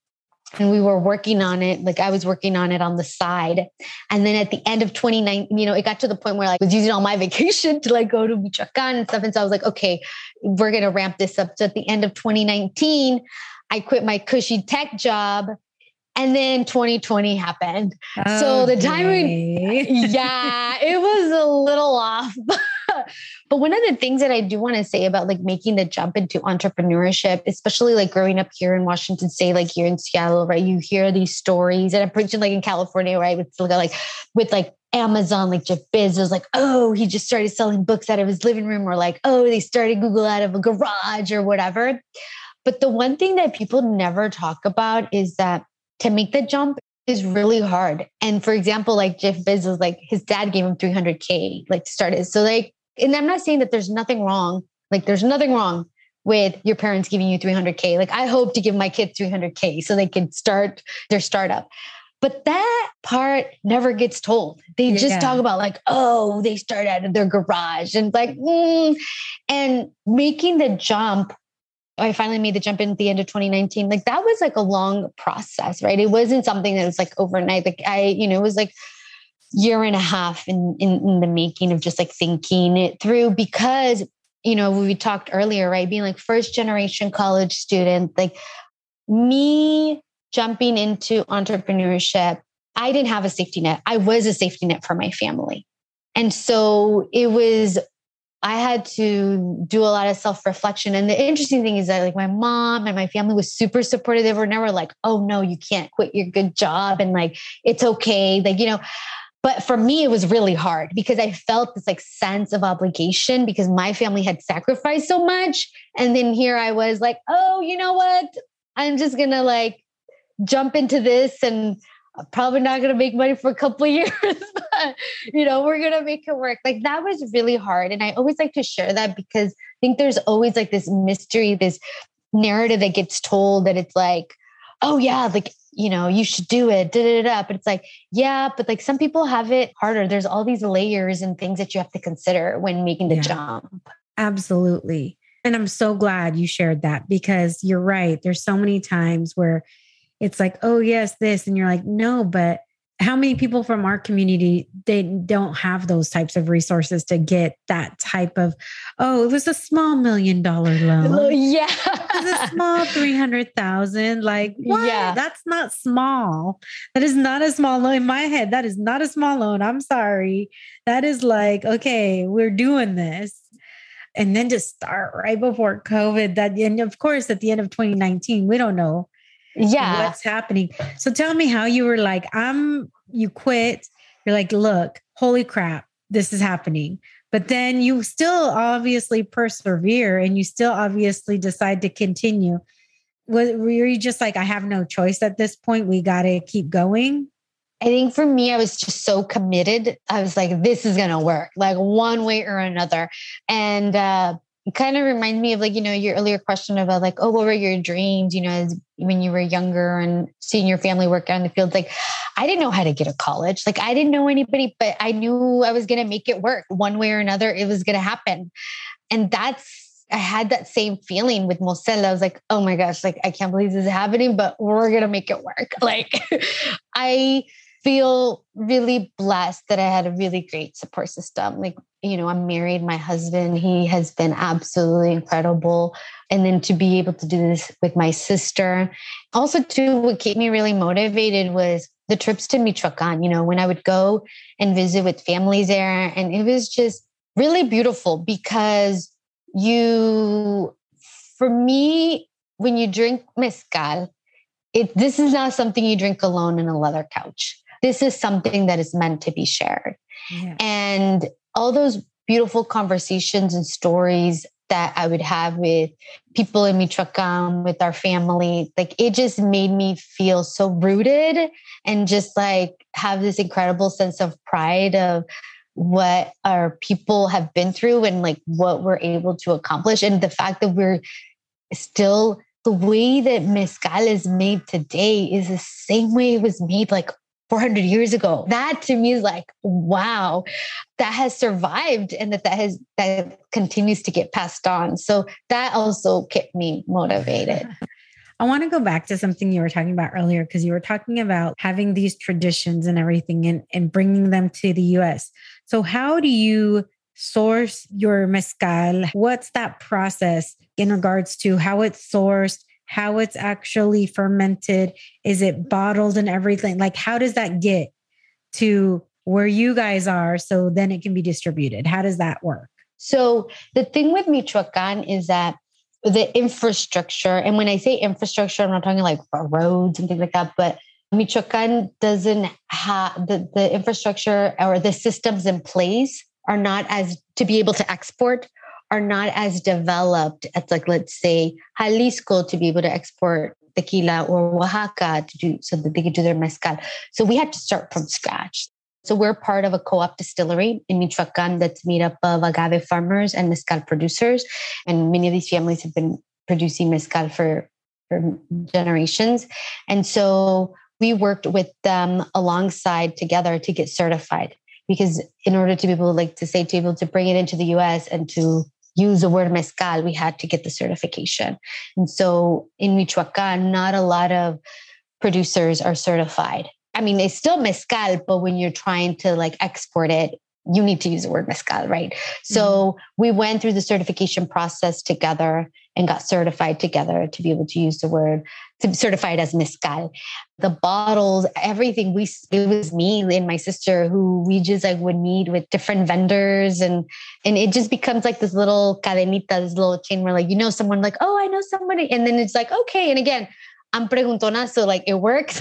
and we were working on it. Like I was working on it on the side. And then at the end of twenty nineteen, you know, it got to the point where like, I was using all my vacation to like go to Michoacán and stuff. And so I was like, okay, we're going to ramp this up. So at the end of twenty nineteen, I quit my cushy tech job. And then twenty twenty happened. Okay. So the timing, yeah, it was a little off. But one of the things that I do want to say about like making the jump into entrepreneurship, especially like growing up here in Washington State, like here in Seattle, right? You hear these stories, and I'm preaching like in California, right? With like, with like Amazon, like Jeff Bezos, like, oh, he just started selling books out of his living room, or like, oh, they started Google out of a garage or whatever. But the one thing that people never talk about is that to make the jump is really hard. And for example, like Jeff Bezos, like his dad gave him three hundred K, like to start it. So like, and I'm not saying that there's nothing wrong. Like there's nothing wrong with your parents giving you three hundred K. Like I hope to give my kids three hundred K so they can start their startup. But that part never gets told. They just yeah. talk about like, oh, they start out of their garage and like, mm. and making the jump. I finally made the jump in at the end of twenty nineteen. Like that was like a long process, right? It wasn't something that was like overnight. Like I, you know, it was like year and a half in, in, in the making of just like thinking it through, because, you know, we talked earlier, right? Being like first generation college student, like me jumping into entrepreneurship, I didn't have a safety net. I was a safety net for my family. And so it was, I had to do a lot of self-reflection. And the interesting thing is that like my mom and my family was super supportive. They were never like, oh no, you can't quit your good job. And like, it's okay. Like, you know, but for me, it was really hard because I felt this like sense of obligation because my family had sacrificed so much. And then here I was like, oh, you know what? I'm just going to like jump into this, and I'm probably not going to make money for a couple of years, but you know, we're going to make it work. Like that was really hard. And I always like to share that because I think there's always like this mystery, this narrative that gets told that it's like, oh yeah, like, you know, you should do it. Da, da, da. But it's like, yeah, but like some people have it harder. There's all these layers and things that you have to consider when making the yeah, jump. Absolutely. And I'm so glad you shared that because you're right. There's so many times where it's like, oh, yes, this. And you're like, no, but how many people from our community, they don't have those types of resources to get that type of, oh, it was a small million dollar loan. Oh, yeah. It was a small three hundred thousand. Like, what? Yeah. That's not small. That is not a small loan. In my head, that is not a small loan. I'm sorry. That is like, okay, we're doing this. And then just start right before COVID. That, and of course, at the end of twenty nineteen, we don't know. Yeah. What's happening. So tell me how you were like, I'm, you quit. You're like, look, holy crap, this is happening. But then you still obviously persevere and you still obviously decide to continue. Were you just like, I have no choice at this point. We got to keep going. I think for me, I was just so committed. I was like, this is going to work like one way or another. And, uh, it kind of reminds me of like, you know, your earlier question about like, oh, what were your dreams, you know, as when you were younger and seeing your family work out in the field? Like, I didn't know how to get a college. Like, I didn't know anybody, but I knew I was going to make it work one way or another. It was going to happen. And that's, I had that same feeling with Mocel. I was like, oh my gosh, like, I can't believe this is happening, but we're going to make it work. Like, I feel really blessed that I had a really great support system. Like, you know, I'm married, my husband, he has been absolutely incredible. And then to be able to do this with my sister. Also too, what kept me really motivated was the trips to Michoacán, you know, when I would go and visit with families there. And it was just really beautiful because you, for me, when you drink mezcal, it, this is not something you drink alone in a leather couch. This is something that is meant to be shared. Yeah. And all those beautiful conversations and stories that I would have with people in Michoacán, with our family, like it just made me feel so rooted and just like have this incredible sense of pride of what our people have been through and like what we're able to accomplish. And the fact that we're still, the way that mezcal is made today is the same way it was made like four hundred years ago. That to me is like, wow, that has survived and that that has that continues to get passed on. So that also kept me motivated. I want to go back to something you were talking about earlier, because you were talking about having these traditions and everything and, and bringing them to the U S. So how do you source your mezcal? What's that process in regards to how it's sourced? How it's actually fermented? Is it bottled and everything? Like, how does that get to where you guys are so then it can be distributed? How does that work? So the thing with Michoacán is that the infrastructure, and when I say infrastructure, I'm not talking like roads and things like that, but Michoacán doesn't have the, the infrastructure or the systems in place are not as to be able to export, are not as developed as like, let's say, Jalisco to be able to export tequila, or Oaxaca to do so that they could do their mezcal. So we had to start from scratch. So we're part of a co-op distillery in Michoacán that's made up of agave farmers and mezcal producers. And many of these families have been producing mezcal for, for generations. And so we worked with them alongside together to get certified, because in order to be able like to say, to be able to bring it into the U S and to use the word mezcal, we had to get the certification. And so in Michoacán, not a lot of producers are certified. I mean, it's still mezcal, but when you're trying to like export it, you need to use the word mezcal, right? Mm-hmm. So we went through the certification process together and got certified together to be able to use the word, to be certified as mezcal. The bottles, everything, we it was me and my sister who we just like would meet with different vendors, and and it just becomes like this little cadenita, this little chain where like, you know, someone like, oh, I know somebody. And then it's like, okay. And again, I'm preguntona, so like it works.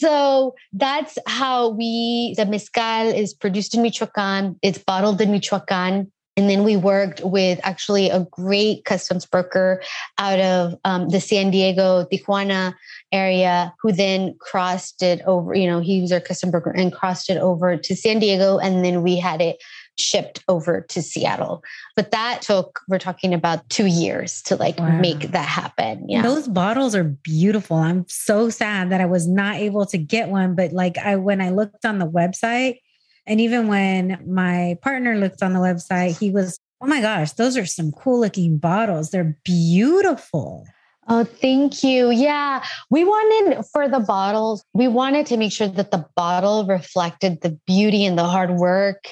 So that's how we, the mezcal is produced in Michoacán. It's bottled in Michoacán. And then we worked with actually a great customs broker out of um, the San Diego, Tijuana area, who then crossed it over, you know, he was our customs broker and crossed it over to San Diego. And then we had it shipped over to Seattle. But that took, we're talking about two years to like wow. make that happen. Yeah. Those bottles are beautiful. I'm so sad that I was not able to get one. But like I, when I looked on the website, and even when my partner looked on the website, he was, oh my gosh, those are some cool looking bottles. They're beautiful. Oh, thank you. Yeah. We wanted for the bottles, we wanted to make sure that the bottle reflected the beauty and the hard work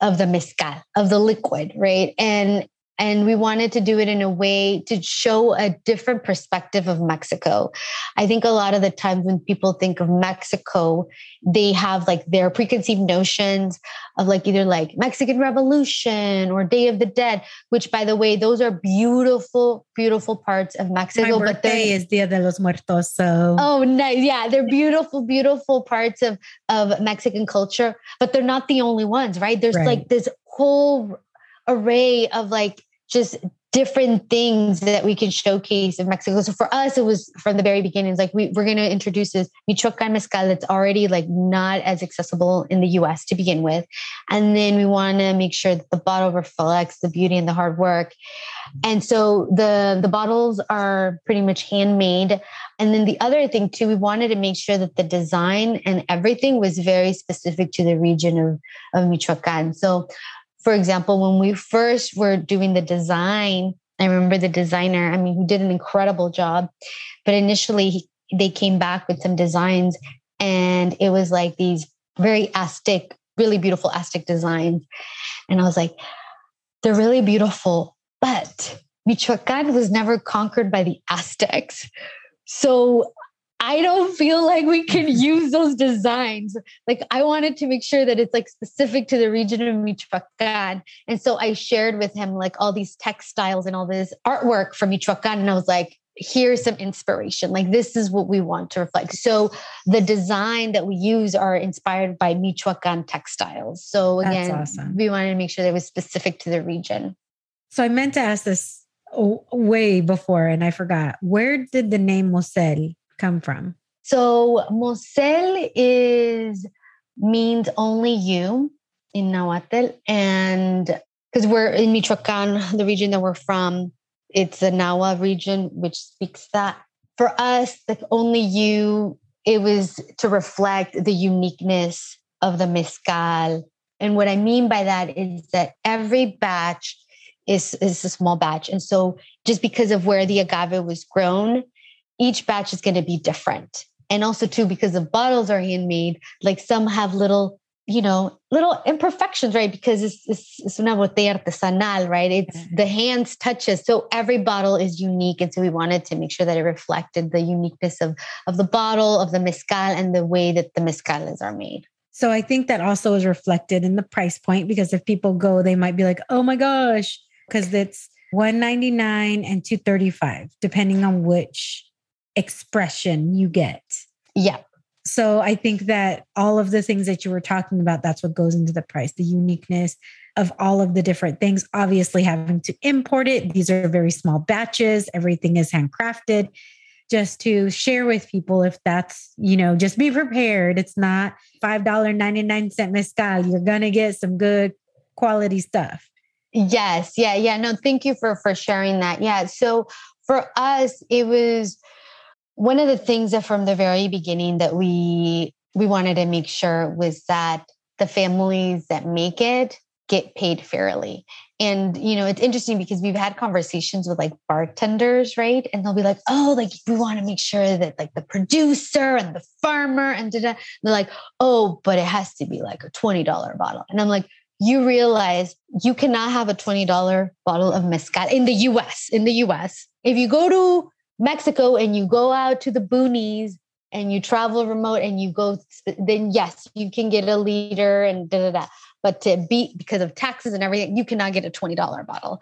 of the mezcal, of the liquid, right? And and we wanted to do it in a way to show a different perspective of Mexico. I think a lot of the times when people think of Mexico, they have like their preconceived notions of like either like Mexican Revolution or Day of the Dead, which by the way, those are beautiful, beautiful parts of Mexico. My birthday but is Dia de los Muertos. So. Oh, nice. Yeah. They're beautiful, beautiful parts of, of Mexican culture, but they're not the only ones, right? There's right. like this whole array of like just different things that we can showcase in Mexico. So for us, it was from the very beginning, it's like we, we're going to introduce this Michoacán mezcal that's already like not as accessible in the U S to begin with. And then we want to make sure that the bottle reflects the beauty and the hard work. And so the, the bottles are pretty much handmade. And then the other thing too, we wanted to make sure that the design and everything was very specific to the region of, of Michoacán. So for example, when we first were doing the design, I remember the designer, I mean, who did an incredible job, but initially he, they came back with some designs and it was like these very Aztec, really beautiful Aztec designs. And I was like, they're really beautiful, but Michoacán was never conquered by the Aztecs. So I don't feel like we can use those designs. Like I wanted to make sure that it's like specific to the region of Michoacán. And so I shared with him like all these textiles and all this artwork from Michoacán. And I was like, here's some inspiration. Like this is what we want to reflect. So the design that we use are inspired by Michoacán textiles. So again, that's awesome. We wanted to make sure that it was specific to the region. So I meant to ask this way before and I forgot. Where did the name Mocel come from? So Mocel is means only you in Nahuatl, and because we're in Michoacán, the region that we're from, it's the Nahua region which speaks that. For us, like only you, it was to reflect the uniqueness of the mezcal. And what I mean by that is that every batch is is a small batch, and so just because of where the agave was grown, each batch is going to be different. And also too, because the bottles are handmade, like some have little, you know, little imperfections, right? Because it's, it's, it's una botella artesanal, right? It's mm-hmm. the hands touches. So every bottle is unique. And so we wanted to make sure that it reflected the uniqueness of, of the bottle, of the mezcal, and the way that the mezcales are made. So I think that also is reflected in the price point, because if people go, they might be like, oh my gosh, because it's one ninety-nine and two thirty-five, depending on which expression you get. Yeah. So I think that all of the things that you were talking about, that's what goes into the price, the uniqueness of all of the different things, obviously having to import it. These are very small batches. Everything is handcrafted, just to share with people. If that's, you know, just be prepared. It's not five ninety-nine mezcal. You're going to get some good quality stuff. Yes. Yeah. Yeah. No, thank you for, for sharing that. Yeah. So for us, it was one of the things that from the very beginning that we, we wanted to make sure was that the families that make it get paid fairly. And, you know, it's interesting because we've had conversations with like bartenders, right? And they'll be like, oh, like we want to make sure that like the producer and the farmer and da-da. They're like, oh, but it has to be like a twenty dollars bottle. And I'm like, you realize you cannot have a twenty dollars bottle of mezcal in the U S, in the U S. If you go to Mexico and you go out to the boonies and you travel remote and you go, then yes, you can get a liter and da, da, da. But to be, because of taxes and everything, you cannot get a twenty dollars bottle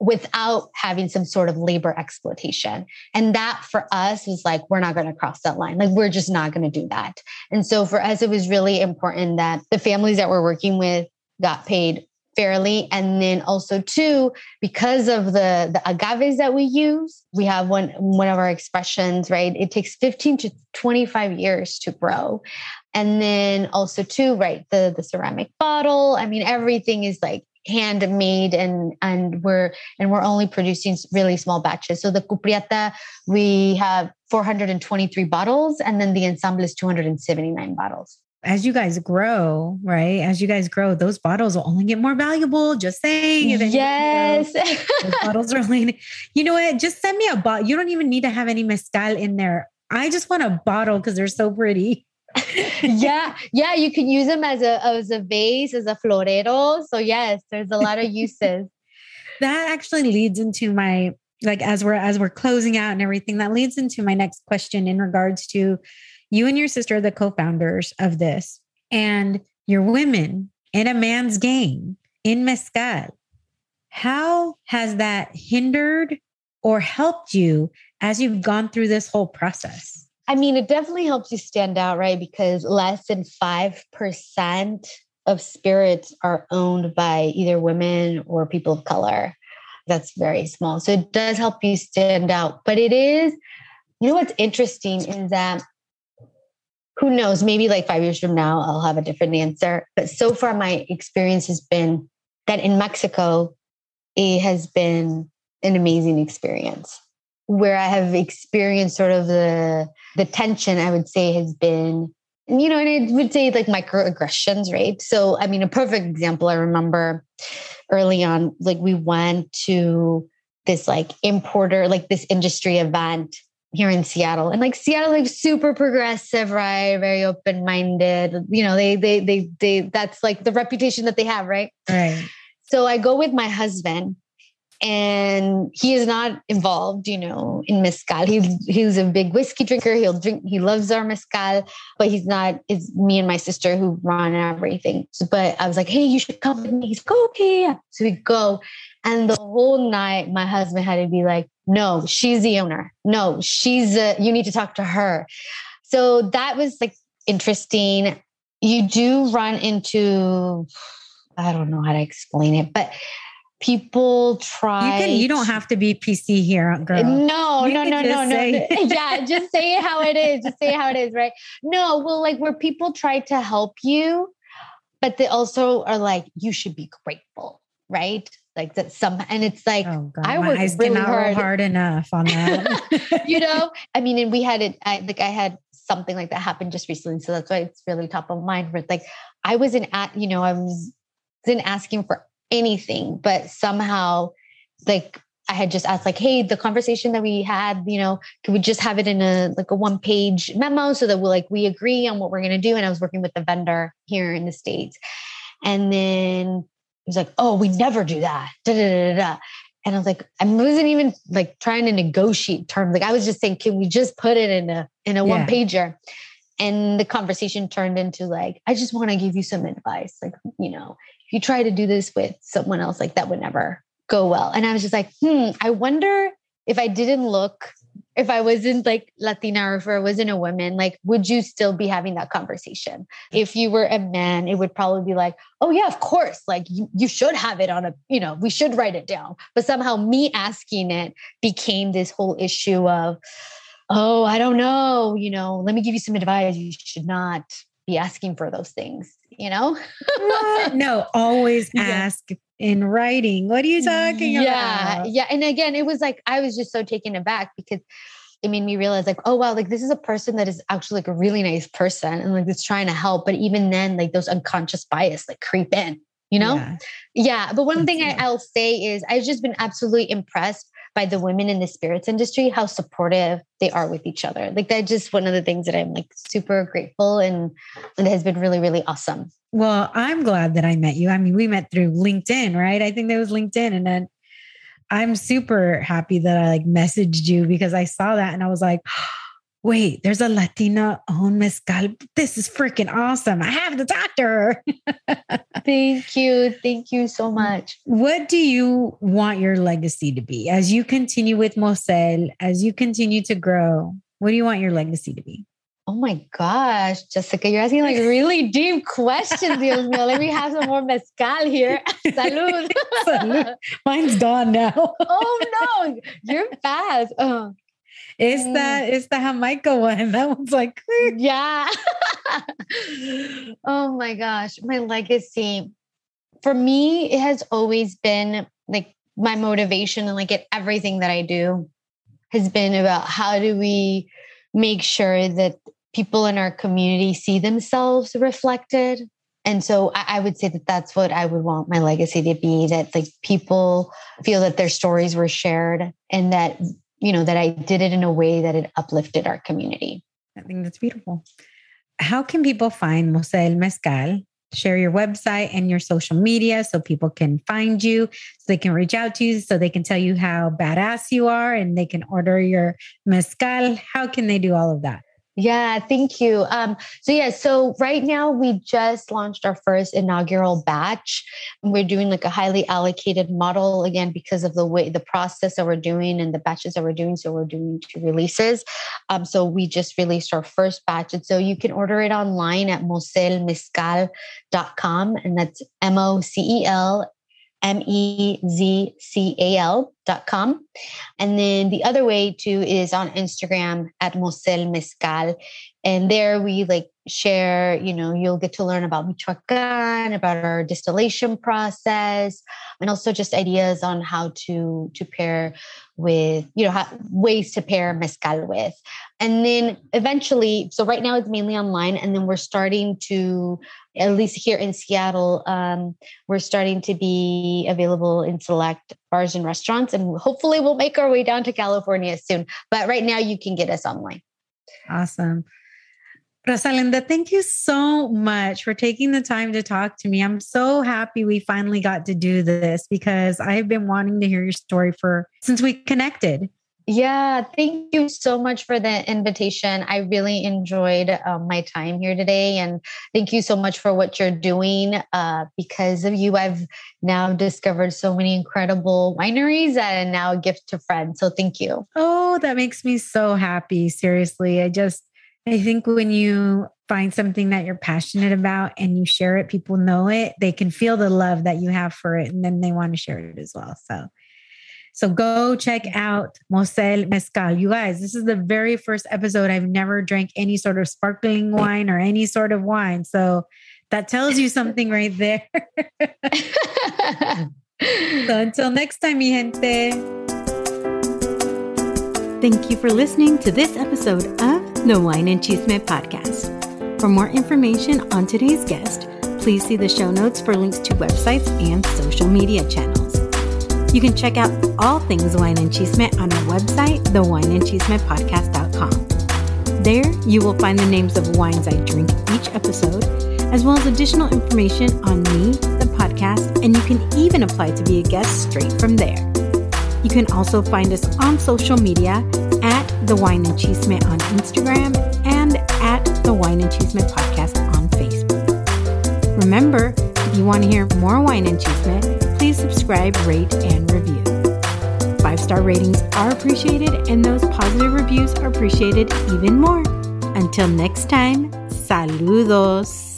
without having some sort of labor exploitation. And that for us was like, we're not going to cross that line. Like, we're just not going to do that. And so for us, it was really important that the families that we're working with got paid fairly. And then also too, because of the, the agaves that we use, we have one, one of our expressions, right? It takes fifteen to twenty-five years to grow. And then also too, right? The, the ceramic bottle. I mean, everything is like handmade, and, and we're, and we're only producing really small batches. So the Cupriata, we have four hundred twenty-three bottles, and then the ensemble is two hundred seventy-nine bottles. As you guys grow, right? As you guys grow, those bottles will only get more valuable. Just saying. Yes. You know, bottles are only, you know what? Just send me a bottle. You don't even need to have any mezcal in there. I just want a bottle because they're so pretty. Yeah. Yeah. You can use them as a, as a vase, as a florero. So yes, there's a lot of uses. That actually leads into my, like, as we're, as we're closing out and everything, that leads into my next question in regards to, you and your sister are the co-founders of this, and you're women in a man's game in mezcal. How has that hindered or helped you as you've gone through this whole process? I mean, it definitely helps you stand out, right? Because less than five percent of spirits are owned by either women or people of color. That's very small. So it does help you stand out. But it is, you know, what's interesting is that, who knows, maybe like five years from now, I'll have a different answer. But so far, my experience has been that in Mexico, it has been an amazing experience. Where I have experienced sort of the, the tension, I would say, has been, you know, and I would say like microaggressions, right? So, I mean, a perfect example, I remember early on, like we went to this like importer, like this industry event here in Seattle, and like Seattle, like super progressive, right? Very open-minded, you know, they, they, they, they, that's like the reputation that they have. Right. Right. So I go with my husband, and he is not involved, you know, in mezcal. He, he's a big whiskey drinker. He'll drink, he loves our mezcal, but he's not, it's me and my sister who run everything. So, but I was like, hey, you should come with me. He's like, okay. So we go. And the whole night, my husband had to be like, no, she's the owner. No, she's a, you need to talk to her. So that was like interesting. You do run into, I don't know how to explain it, but people try. You, can, you don't have to be P C here, girl. No, you no, no, no, no. Yeah, just say it how it is. Just say it how it is, right? No, well, like where people try to help you, but they also are like, you should be grateful, right? Like that some, and it's like, oh God, I worked really hard. hard enough on that. You know, I mean, and we had it, I, like I had something like that happen just recently. So that's why it's really top of mind. But like, I wasn't at, you know, I was wasn't asking for anything, but somehow like I had just asked like, hey, the conversation that we had, you know, can we just have it in a, like a one page memo so that we'll like, we agree on what we're going to do. And I was working with the vendor here in the States. And then he's like, oh, we never do that. Da, da, da, da. And I was like, I wasn't even like trying to negotiate terms. Like I was just saying, can we just put it in a, in a yeah. one pager? And the conversation turned into like, I just want to give you some advice. Like, you know, if you try to do this with someone else, like that would never go well. And I was just like, hmm, I wonder if I didn't look, if I wasn't like Latina or if I wasn't a woman, like, would you still be having that conversation? If you were a man, it would probably be like, oh yeah, of course. Like you, you should have it on a, you know, we should write it down. But somehow me asking it became this whole issue of, oh, I don't know, you know, let me give you some advice. You should not be asking for those things, you know? No, always ask yeah. in writing. What are you talking yeah, about? Yeah. Yeah. And again, it was like, I was just so taken aback because it made me realize like, oh, wow, like this is a person that is actually like a really nice person and like that's trying to help. But even then, like those unconscious bias, like creep in, you know? Yeah. yeah. But one that's thing I, I'll say is I've just been absolutely impressed by the women in the spirits industry, how supportive they are with each other. Like that's just one of the things that I'm like super grateful and, and it has been really, really awesome. Well, I'm glad that I met you. I mean, we met through LinkedIn, right? I think that was LinkedIn. And then I'm super happy that I like messaged you because I saw that and I was like, wait, there's a Latina owned mezcal. This is freaking awesome. I have to talk to her. Thank you. Thank you so much. What do you want your legacy to be? As you continue with Mocel, as you continue to grow, what do you want your legacy to be? Oh my gosh, Jessica, you're asking like really deep questions. Let me have some more mezcal here. Salud. Salud. Mine's gone now. Oh no, you're fast. Oh. It's mm. the it's the Jamaica one. That one's like yeah. Oh my gosh, my legacy. For me, it has always been like my motivation and like at everything that I do has been about how do we make sure that people in our community see themselves reflected. And so I would say that that's what I would want my legacy to be, that like people feel that their stories were shared and that you know, that I did it in a way that it uplifted our community. I think that's beautiful. How can people find Mocel Mezcal? Share your website and your social media so people can find you, so they can reach out to you, so they can tell you how badass you are and they can order your mezcal. How can they do all of that? Yeah, thank you. Um, so yeah, so right now we just launched our first inaugural batch. We're doing like a highly allocated model again, because of the way the process that we're doing and the batches that we're doing. So we're doing two releases. Um, so we just released our first batch. And so you can order it online at mocel mezcal dot com. And that's M O C E L M E Z C A L dot com. And then the other way too is on Instagram at Mocel Mezcal. And there we like share, you know, you'll get to learn about Michoacán, about our distillation process, and also just ideas on how to, to pair with, you know, how, ways to pair mezcal with. And then eventually, so right now it's mainly online, and then we're starting to, at least here in Seattle, um, we're starting to be available in select bars and restaurants, and hopefully we'll make our way down to California soon. But right now you can get us online. Awesome. Rosalinda, thank you so much for taking the time to talk to me. I'm so happy we finally got to do this because I've been wanting to hear your story for since we connected. Yeah, thank you so much for the invitation. I really enjoyed uh, my time here today. And thank you so much for what you're doing. Uh, because of you, I've now discovered so many incredible wineries and now a gift to friends. So thank you. Oh, that makes me so happy. Seriously, I just... I think when you find something that you're passionate about and you share it, people know it, they can feel the love that you have for it. And then they want to share it as well. So, so go check out Mocel Mezcal. You guys, this is the very first episode. I've never drank any sort of sparkling wine or any sort of wine. So that tells you something right there. So until next time, mi gente. Thank you for listening to this episode of The Wine and Chisme Podcast. For more information on today's guest, please see the show notes for links to websites and social media channels. You can check out all things Wine and Chisme on our website, the wine and chisme podcast dot com. There, you will find the names of wines I drink each episode, as well as additional information on me, the podcast, and you can even apply to be a guest straight from there. You can also find us on social media at The Wine and Chisme on Instagram and at the Wine and Cheesemate Podcast on Facebook. Remember, if you want to hear more Wine and Cheesemate, please subscribe, rate, and review. Five-star ratings are appreciated, and those positive reviews are appreciated even more. Until next time, saludos.